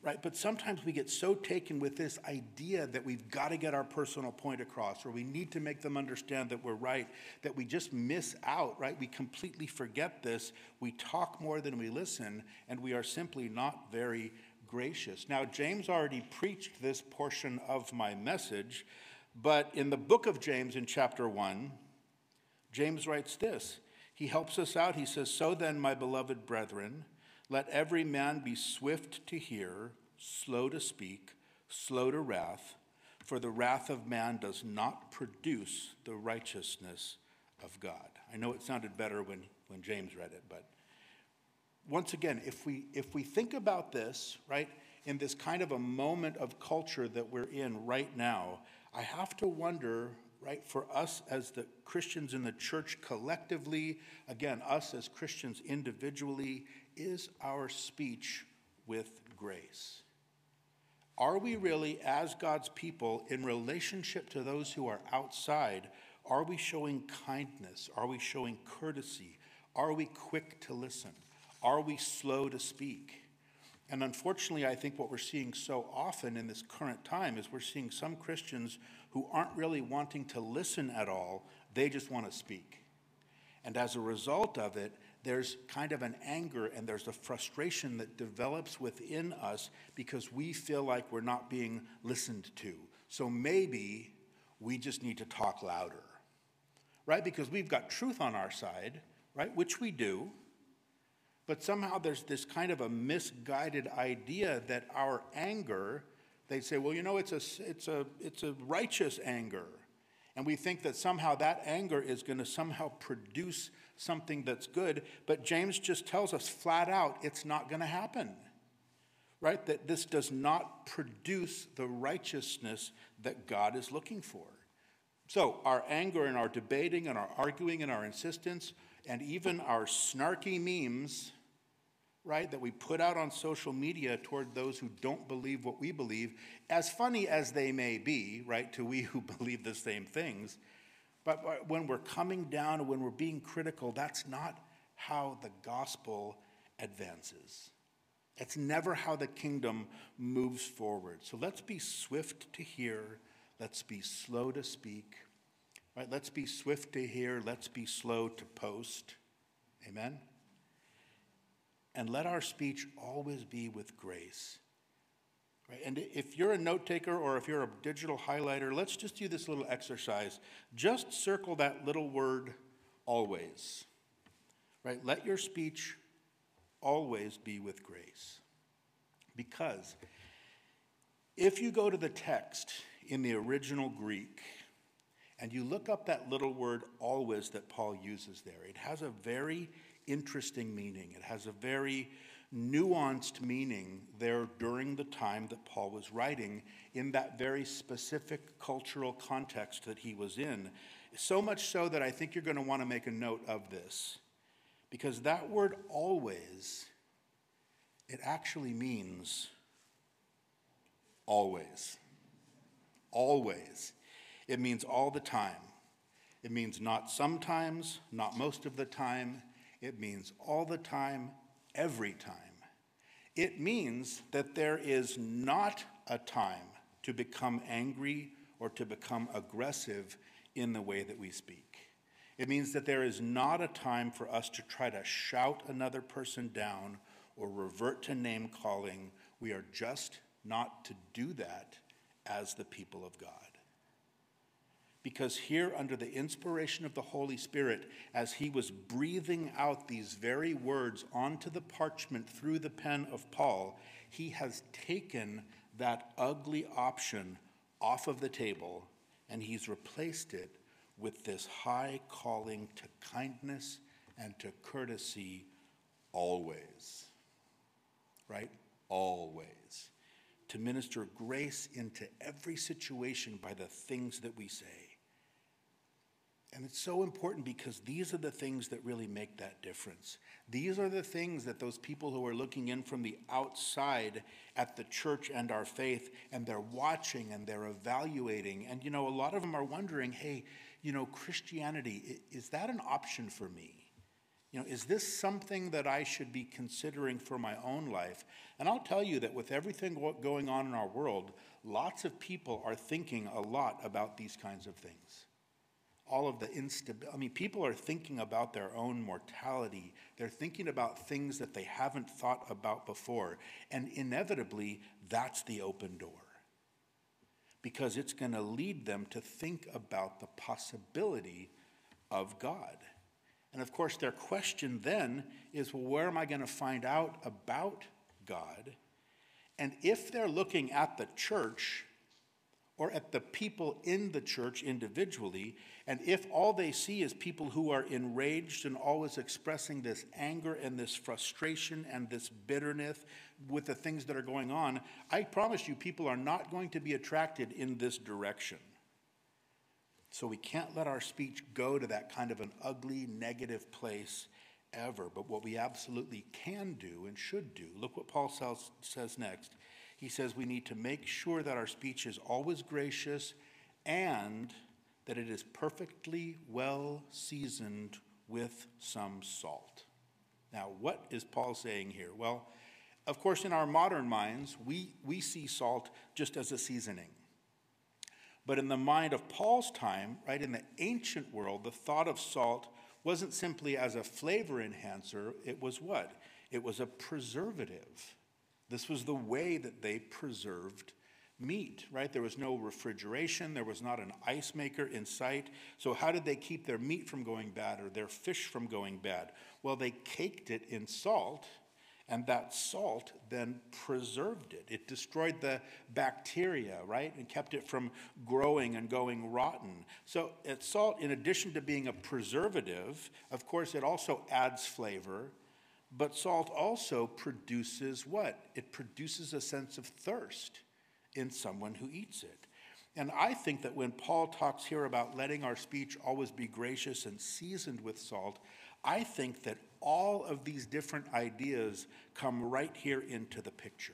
Right? But sometimes we get so taken with this idea that we've got to get our personal point across, or we need to make them understand that we're right, that we just miss out, right? We completely forget this. We talk more than we listen, and we are simply not very gracious. Now, James already preached this portion of my message, but in the book of James in chapter 1, James writes this. He helps us out. He says, "So then, my beloved brethren, let every man be swift to hear, slow to speak, slow to wrath, for the wrath of man does not produce the righteousness of God." I know it sounded better when James read it, but once again, if we think about this, right, in this kind of a moment of culture that we're in right now, I have to wonder, right, for us as the Christians in the church collectively, again, us as Christians individually, is our speech with grace? Are we really, as God's people, in relationship to those who are outside, are we showing kindness? Are we showing courtesy? Are we quick to listen? Are we slow to speak? And unfortunately, I think what we're seeing so often in this current time is we're seeing some Christians who aren't really wanting to listen at all. They just want to speak. And as a result of it, there's kind of an anger and there's a frustration that develops within us because we feel like we're not being listened to. So maybe we just need to talk louder, right? Because we've got truth on our side, right? Which we do. But somehow there's this kind of a misguided idea that our anger, they say, well, you know, it's a righteous anger. And we think that somehow that anger is going to somehow produce something that's good, but James just tells us flat out it's not going to happen, right? That this does not produce the righteousness that God is looking for. So our anger and our debating and our arguing and our insistence and even our snarky memes, right, that we put out on social media toward those who don't believe what we believe, as funny as they may be, right, to we who believe the same things, but when we're coming down, when we're being critical, that's not how the gospel advances. That's never how the kingdom moves forward. So let's be swift to hear, let's be slow to speak, right, let's be swift to hear, let's be slow to post, amen? And let our speech always be with grace. Right? And if you're a note taker or if you're a digital highlighter, let's just do this little exercise. Just circle that little word, always. Right? Let your speech always be with grace. Because if you go to the text in the original Greek and you look up that little word always that Paul uses there, it has a very interesting meaning. It has a very nuanced meaning there during the time that Paul was writing in that very specific cultural context that he was in. So much so that I think you're going to want to make a note of this, because that word always, it actually means always. Always. It means all the time. It means not sometimes, not most of the time. It means all the time, every time. It means that there is not a time to become angry or to become aggressive in the way that we speak. It means that there is not a time for us to try to shout another person down or revert to name calling. We are just not to do that as the people of God. Because here, under the inspiration of the Holy Spirit, as he was breathing out these very words onto the parchment through the pen of Paul, he has taken that ugly option off of the table, and he's replaced it with this high calling to kindness and to courtesy always. Right? Always. To minister grace into every situation by the things that we say. And it's so important, because these are the things that really make that difference. These are the things that those people who are looking in from the outside at the church and our faith, and they're watching and they're evaluating. And, you know, a lot of them are wondering, hey, you know, Christianity, is that an option for me? You know, is this something that I should be considering for my own life? And I'll tell you that with everything going on in our world, lots of people are thinking a lot about these kinds of things. All of the instability. I mean, people are thinking about their own mortality. They're thinking about things that they haven't thought about before. And inevitably, that's the open door. Because it's going to lead them to think about the possibility of God. And of course, their question then is, well, where am I going to find out about God? And if they're looking at the church or at the people in the church individually, and if all they see is people who are enraged and always expressing this anger and this frustration and this bitterness with the things that are going on, I promise you, people are not going to be attracted in this direction. So we can't let our speech go to that kind of an ugly, negative place ever. But what we absolutely can do and should do, look what Paul says next. He says we need to make sure that our speech is always gracious and that it is perfectly well seasoned with some salt. Now, what is Paul saying here? Well, of course, in our modern minds, we see salt just as a seasoning. But in the mind of Paul's time, right, in the ancient world, the thought of salt wasn't simply as a flavor enhancer. It was what? It was a preservative. This was the way that they preserved meat, right? There was no refrigeration. There was not an ice maker in sight. So how did they keep their meat from going bad or their fish from going bad? Well, they caked it in salt. And that salt then preserved it. It destroyed the bacteria, right? And kept it from growing and going rotten. So salt, in addition to being a preservative, of course, it also adds flavor. But salt also produces what? It produces a sense of thirst in someone who eats it. And I think that when Paul talks here about letting our speech always be gracious and seasoned with salt, I think that all of these different ideas come right here into the picture.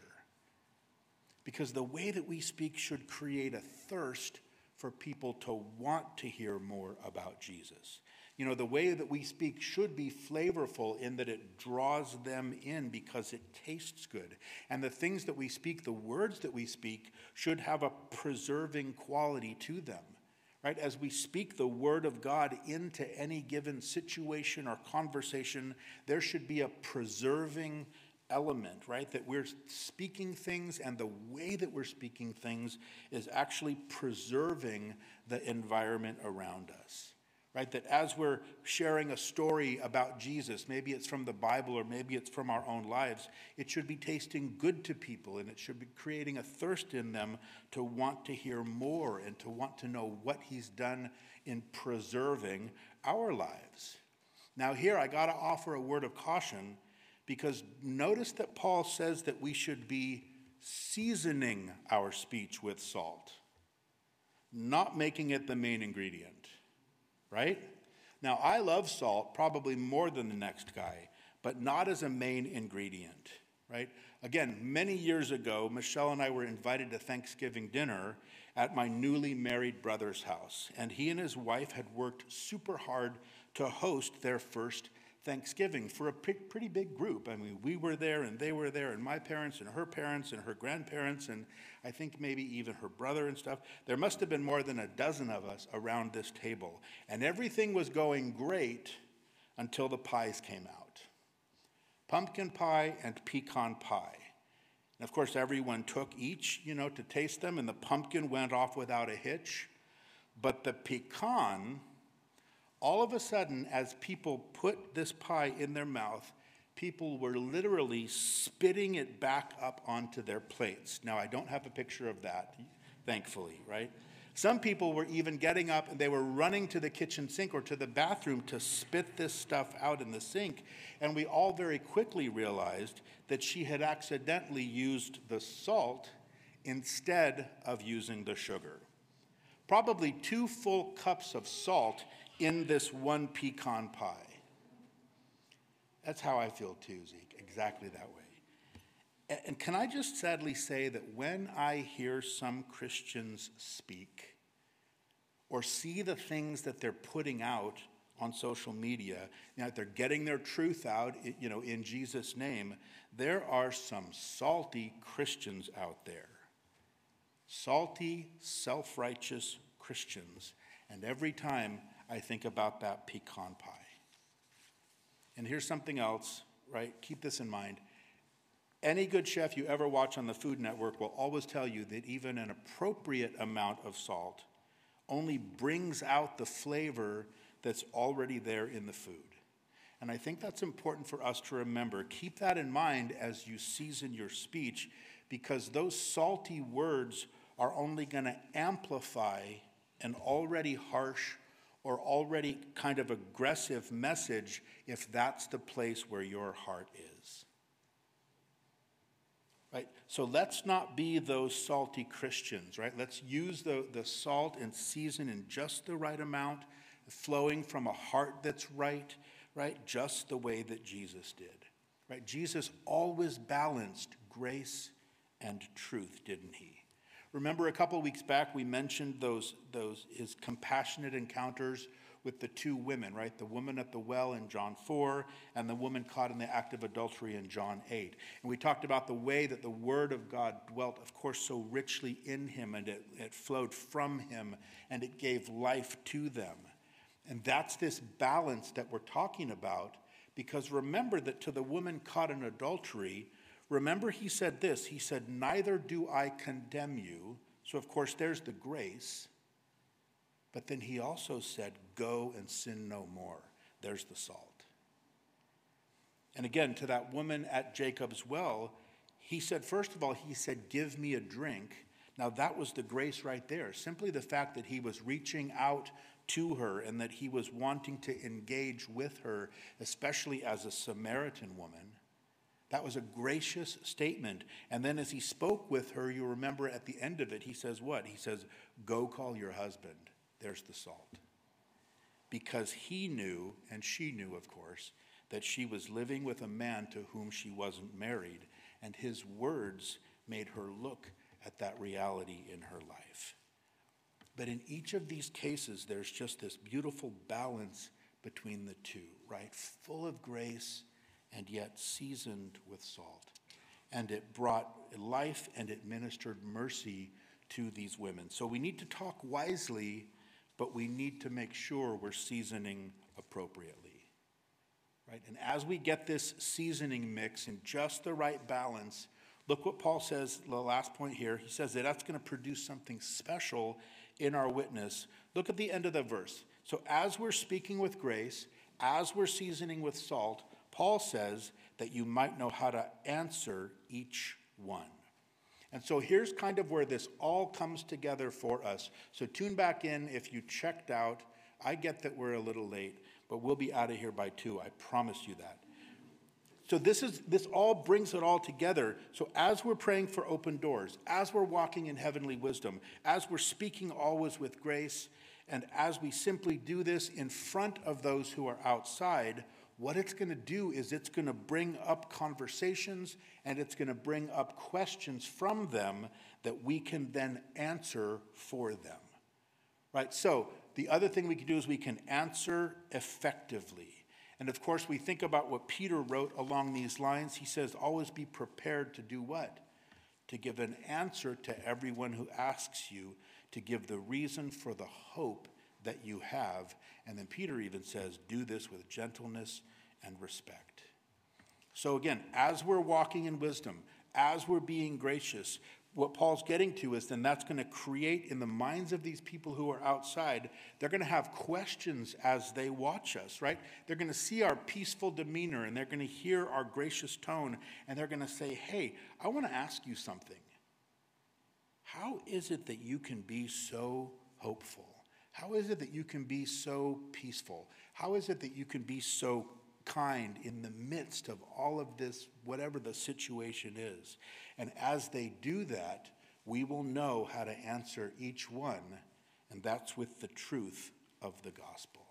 Because the way that we speak should create a thirst for people to want to hear more about Jesus. You know, the way that we speak should be flavorful in that it draws them in because it tastes good. And the things that we speak, the words that we speak, should have a preserving quality to them. right? As we speak the word of God into any given situation or conversation, there should be a preserving element, right? That we're speaking things, and the way that we're speaking things is actually preserving the environment around us, right? That as we're sharing a story about Jesus, maybe it's from the Bible or maybe it's from our own lives, it should be tasting good to people, and it should be creating a thirst in them to want to hear more and to want to know what he's done in preserving our lives. Now here, I got to offer a word of caution, because notice that Paul says that we should be seasoning our speech with salt, not making it the main ingredient. Right? Now, I love salt probably more than the next guy, but not as a main ingredient, right? Again, many years ago, Michelle and I were invited to Thanksgiving dinner at my newly married brother's house, and he and his wife had worked super hard to host their first Thanksgiving for a pretty big group. I mean, we were there and they were there, and my parents and her grandparents, and I think maybe even her brother and stuff. There must have been more than a dozen of us around this table, and everything was going great until the pies came out. Pumpkin pie and pecan pie. And of course, everyone took each, you know, to taste them, and the pumpkin went off without a hitch, but the pecan, all of a sudden, as people put this pie in their mouth, people were literally spitting it back up onto their plates. Now, I don't have a picture of that, thankfully, right? Some people were even getting up and they were running to the kitchen sink or to the bathroom to spit this stuff out in the sink. And we all very quickly realized that she had accidentally used the salt instead of using the sugar. Probably 2 full cups of salt in this one pecan pie. That's how I feel too, Zeke, exactly that way. And can I just sadly say that when I hear some Christians speak or see the things that they're putting out on social media, now that they're getting their truth out, you know, in Jesus' name, there are some salty Christians out there. Salty, self-righteous Christians. And every time I think about that pecan pie. And here's something else, right? Keep this in mind. Any good chef you ever watch on the Food Network will always tell you that even an appropriate amount of salt only brings out the flavor that's already there in the food. And I think that's important for us to remember. Keep that in mind as you season your speech, because those salty words are only going to amplify an already harsh or already kind of aggressive message if that's the place where your heart is. Right? So let's not be those salty Christians, right? Let's use the salt and season in just the right amount, flowing from a heart that's right, right? Just the way that Jesus did, right? Jesus always balanced grace and truth, didn't he? Remember a couple weeks back, we mentioned his compassionate encounters with the 2 women, right? The woman at the well in John 4 and the woman caught in the act of adultery in John 8. And we talked about the way that the word of God dwelt, of course, so richly in him, and it flowed from him, and it gave life to them. And that's this balance that we're talking about, because remember that to the woman caught in adultery, remember he said this, he said, neither do I condemn you. So of course there's the grace. But then he also said, go and sin no more. There's the salt. And again, to that woman at Jacob's well, he said, first of all, he said, give me a drink. Now that was the grace right there. Simply the fact that he was reaching out to her and that he was wanting to engage with her, especially as a Samaritan woman. That was a gracious statement. And then as he spoke with her, you remember at the end of it, he says what? He says, go call your husband. There's the salt. Because he knew, and she knew, of course, that she was living with a man to whom she wasn't married. And his words made her look at that reality in her life. But in each of these cases, there's just this beautiful balance between the two, right? Full of grace and yet seasoned with salt. And it brought life and it ministered mercy to these women. So we need to talk wisely but we need to make sure we're seasoning appropriately, right? And as we get this seasoning mix in just the right balance, look what Paul says, the last point here. He says that that's going to produce something special in our witness. Look at the end of the verse. So as we're speaking with grace, as we're seasoning with salt, Paul says that you might know how to answer each one. And so here's kind of where this all comes together for us. So tune back in if you checked out. I get that we're a little late, but we'll be out of here by 2. I promise you that. So this all brings it all together. So as we're praying for open doors, as we're walking in heavenly wisdom, as we're speaking always with grace, and as we simply do this in front of those who are outside, what it's going to do is it's going to bring up conversations and it's going to bring up questions from them that we can then answer for them, right? So the other thing we can do is we can answer effectively. And, of course, we think about what Peter wrote along these lines. He says, always be prepared to do what? To give an answer to everyone who asks you, to give the reason for the hope that you have. And then Peter even says, do this with gentleness and respect. So, again, as we're walking in wisdom, as we're being gracious, what Paul's getting to is then that's going to create in the minds of these people who are outside, they're going to have questions as they watch us, right? They're going to see our peaceful demeanor and they're going to hear our gracious tone and they're going to say, hey, I want to ask you something. How is it that you can be so hopeful? How is it that you can be so peaceful? How is it that you can be so kind in the midst of all of this, whatever the situation is? And as they do that, we will know how to answer each one, and that's with the truth of the gospel.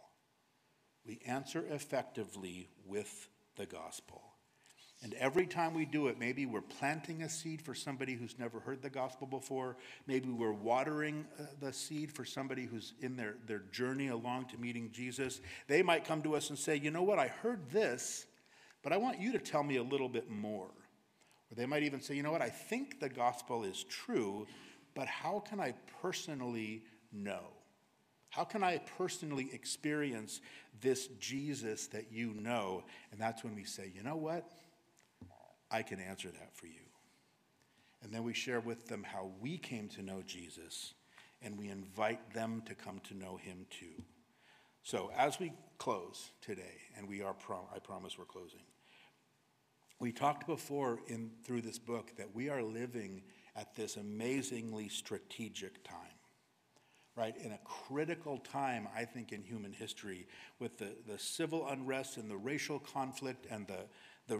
We answer effectively with the gospel. And every time we do it, maybe we're planting a seed for somebody who's never heard the gospel before. Maybe we're watering the seed for somebody who's in their journey along to meeting Jesus. They might come to us and say, you know what, I heard this, but I want you to tell me a little bit more. Or they might even say, you know what, I think the gospel is true, but how can I personally know? How can I personally experience this Jesus that you know? And that's when we say, you know what? I can answer that for you. And then we share with them how we came to know Jesus, and we invite them to come to know him too. So as we close today, and we are, I promise we're closing, we talked before through this book that we are living at this amazingly strategic time, right? In a critical time, I think, in human history, with the civil unrest and the racial conflict and the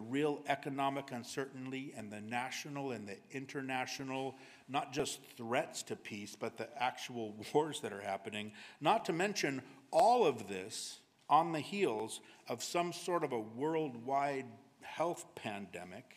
real economic uncertainty and the national and the international, not just threats to peace, but the actual wars that are happening, not to mention all of this on the heels of some sort of a worldwide health pandemic.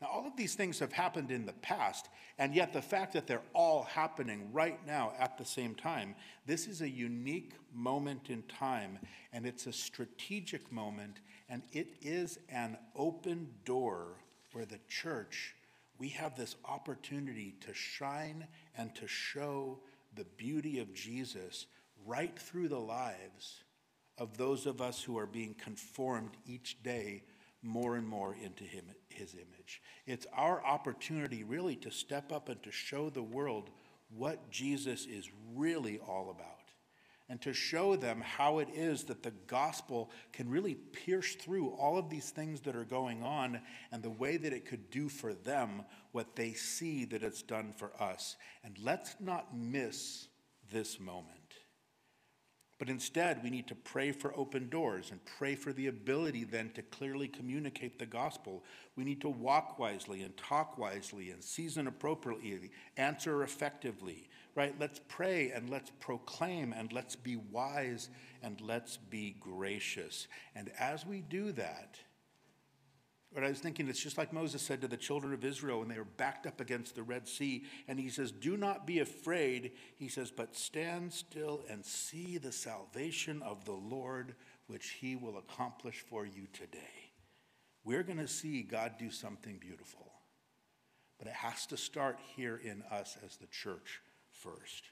Now, all of these things have happened in the past, and yet the fact that they're all happening right now at the same time, this is a unique moment in time, and it's a strategic moment, and it is an open door where the church, we have this opportunity to shine and to show the beauty of Jesus right through the lives of those of us who are being conformed each day more and more into him, his image. It's our opportunity really to step up and to show the world what Jesus is really all about and to show them how it is that the gospel can really pierce through all of these things that are going on and the way that it could do for them what they see that it's done for us. And let's not miss this moment. But instead, we need to pray for open doors and pray for the ability then to clearly communicate the gospel. We need to walk wisely and talk wisely and season appropriately, answer effectively, right? Let's pray and let's proclaim and let's be wise and let's be gracious. And as we do that, but I was thinking, it's just like Moses said to the children of Israel when they were backed up against the Red Sea. And he says, do not be afraid. He says, but stand still and see the salvation of the Lord, which he will accomplish for you today. We're going to see God do something beautiful. But it has to start here in us as the church first.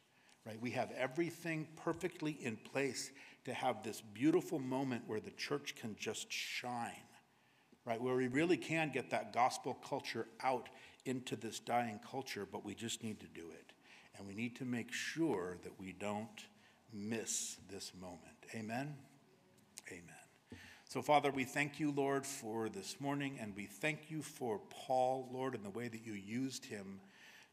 right? We have everything perfectly in place to have this beautiful moment where the church can just shine, right? Where we really can get that gospel culture out into this dying culture, but we just need to do it. And we need to make sure that we don't miss this moment. Amen? Amen. So, Father, we thank you, Lord, for this morning, and we thank you for Paul, Lord, and the way that you used him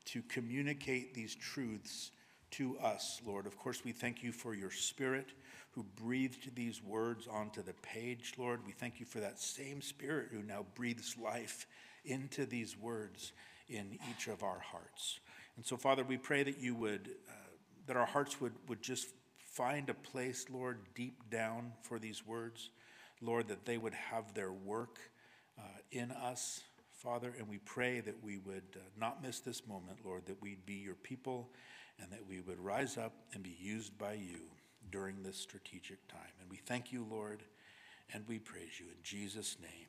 to communicate these truths to us, Lord. Of course, we thank you for your Spirit who breathed these words onto the page, Lord. We thank you for that same Spirit who now breathes life into these words in each of our hearts. And so, Father, we pray that you would, that our hearts would just find a place, Lord, deep down for these words, Lord, that they would have their work in us, Father. And we pray that we would not miss this moment, Lord, that we'd be your people and that we would rise up and be used by you during this strategic time. And we thank you, Lord, and we praise you in Jesus' name.